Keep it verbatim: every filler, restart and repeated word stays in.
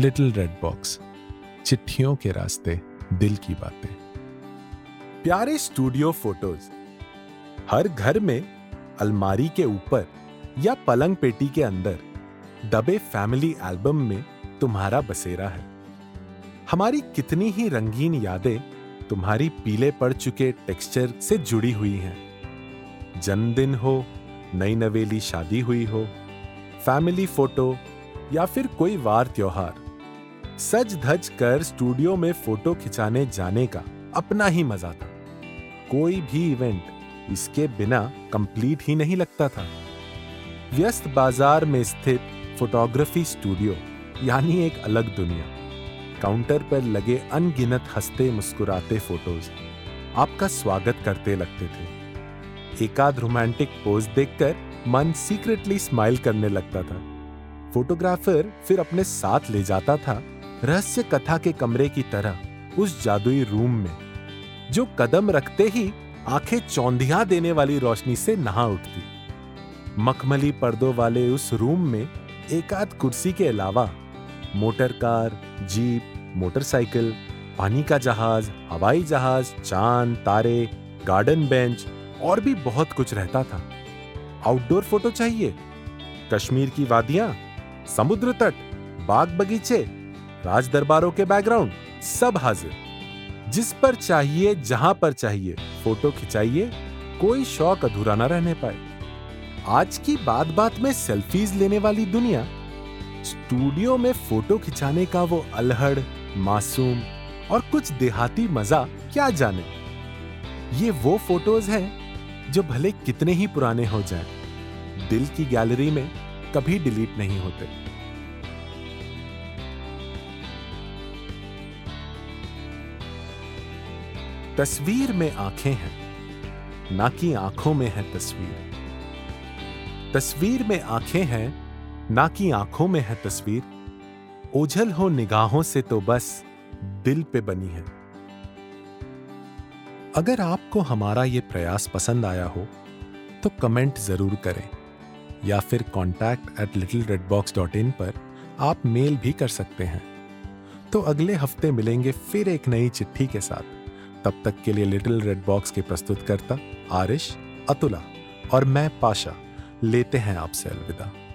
Little red box, चिट्ठियों के रास्ते दिल की बातें। प्यारे स्टूडियो फोटोज। हर घर में अलमारी के ऊपर या पलंग पेटी के अंदर दबे फैमिली एल्बम में तुम्हारा बसेरा है। हमारी कितनी ही रंगीन यादें तुम्हारी पीले पड़ चुके टेक्सचर से जुड़ी हुई हैं। जन्मदिन हो, नई नवेली शादी हुई हो, फैमिली फोटो या फिर कोई वार त्योहार, सज धज कर स्टूडियो में फोटो खिंचाने जाने का अपना ही मजा था। कोई भी इवेंट इसके बिना कंप्लीट ही नहीं लगता था। व्यस्त बाजार में स्थित फोटोग्राफी स्टूडियो यानी एक अलग दुनिया। काउंटर पर लगे अनगिनत हंसते मुस्कुराते फोटोज आपका स्वागत करते लगते थे। एकाध रोमांटिक पोज देखकर मन सीक्रेटली स्माइल करने लगता था। फोटोग्राफर फिर अपने साथ ले जाता था रहस्य कथा के कमरे की तरह उस जादुई रूम में, जो कदम रखते ही आंखें चौंधिया देने वाली रोशनी से नहा उठती। मखमली पर्दों वाले उस रूम में एकाध कुर्सी के अलावा मोटर कार, जीप, मोटरसाइकिल, पानी का जहाज, हवाई जहाज, चांद तारे, गार्डन बेंच और भी बहुत कुछ रहता था। आउटडोर फोटो चाहिए? कश्मीर की वादियां, समुद्र तट, बाग बगीचे, राज दरबारों के बैकग्राउंड, सब हाजिर। जिस पर चाहिए, जहां पर चाहिए फोटो खिंचाइए, कोई शौक अधूरा ना रहने पाए। आज की बात बात में सेल्फीज लेने वाली दुनिया, स्टूडियो में फोटो खिंचाने का वो अलहड़, मासूम और कुछ देहाती मजा क्या जाने। ये वो फोटोज हैं जो भले कितने ही पुराने हो जाएं, दिल की गैलरी में कभी डिलीट नहीं होते। तस्वीर में आंखें हैं, ना कि आंखों में है तस्वीर। तस्वीर में आंखें हैं, ना कि आंखों में है तस्वीर। ओझल हो निगाहों से तो बस दिल पे बनी है। अगर आपको हमारा ये प्रयास पसंद आया हो तो कमेंट जरूर करें, या फिर contact at little red box dot in पर आप मेल भी कर सकते हैं। तो अगले हफ्ते मिलेंगे फिर एक नई चिट्ठी के साथ। तब तक के लिए लिटिल रेड बॉक्स के प्रस्तुतकर्ता आरिश, अतुला और मैं पाशा लेते हैं आपसे अलविदा।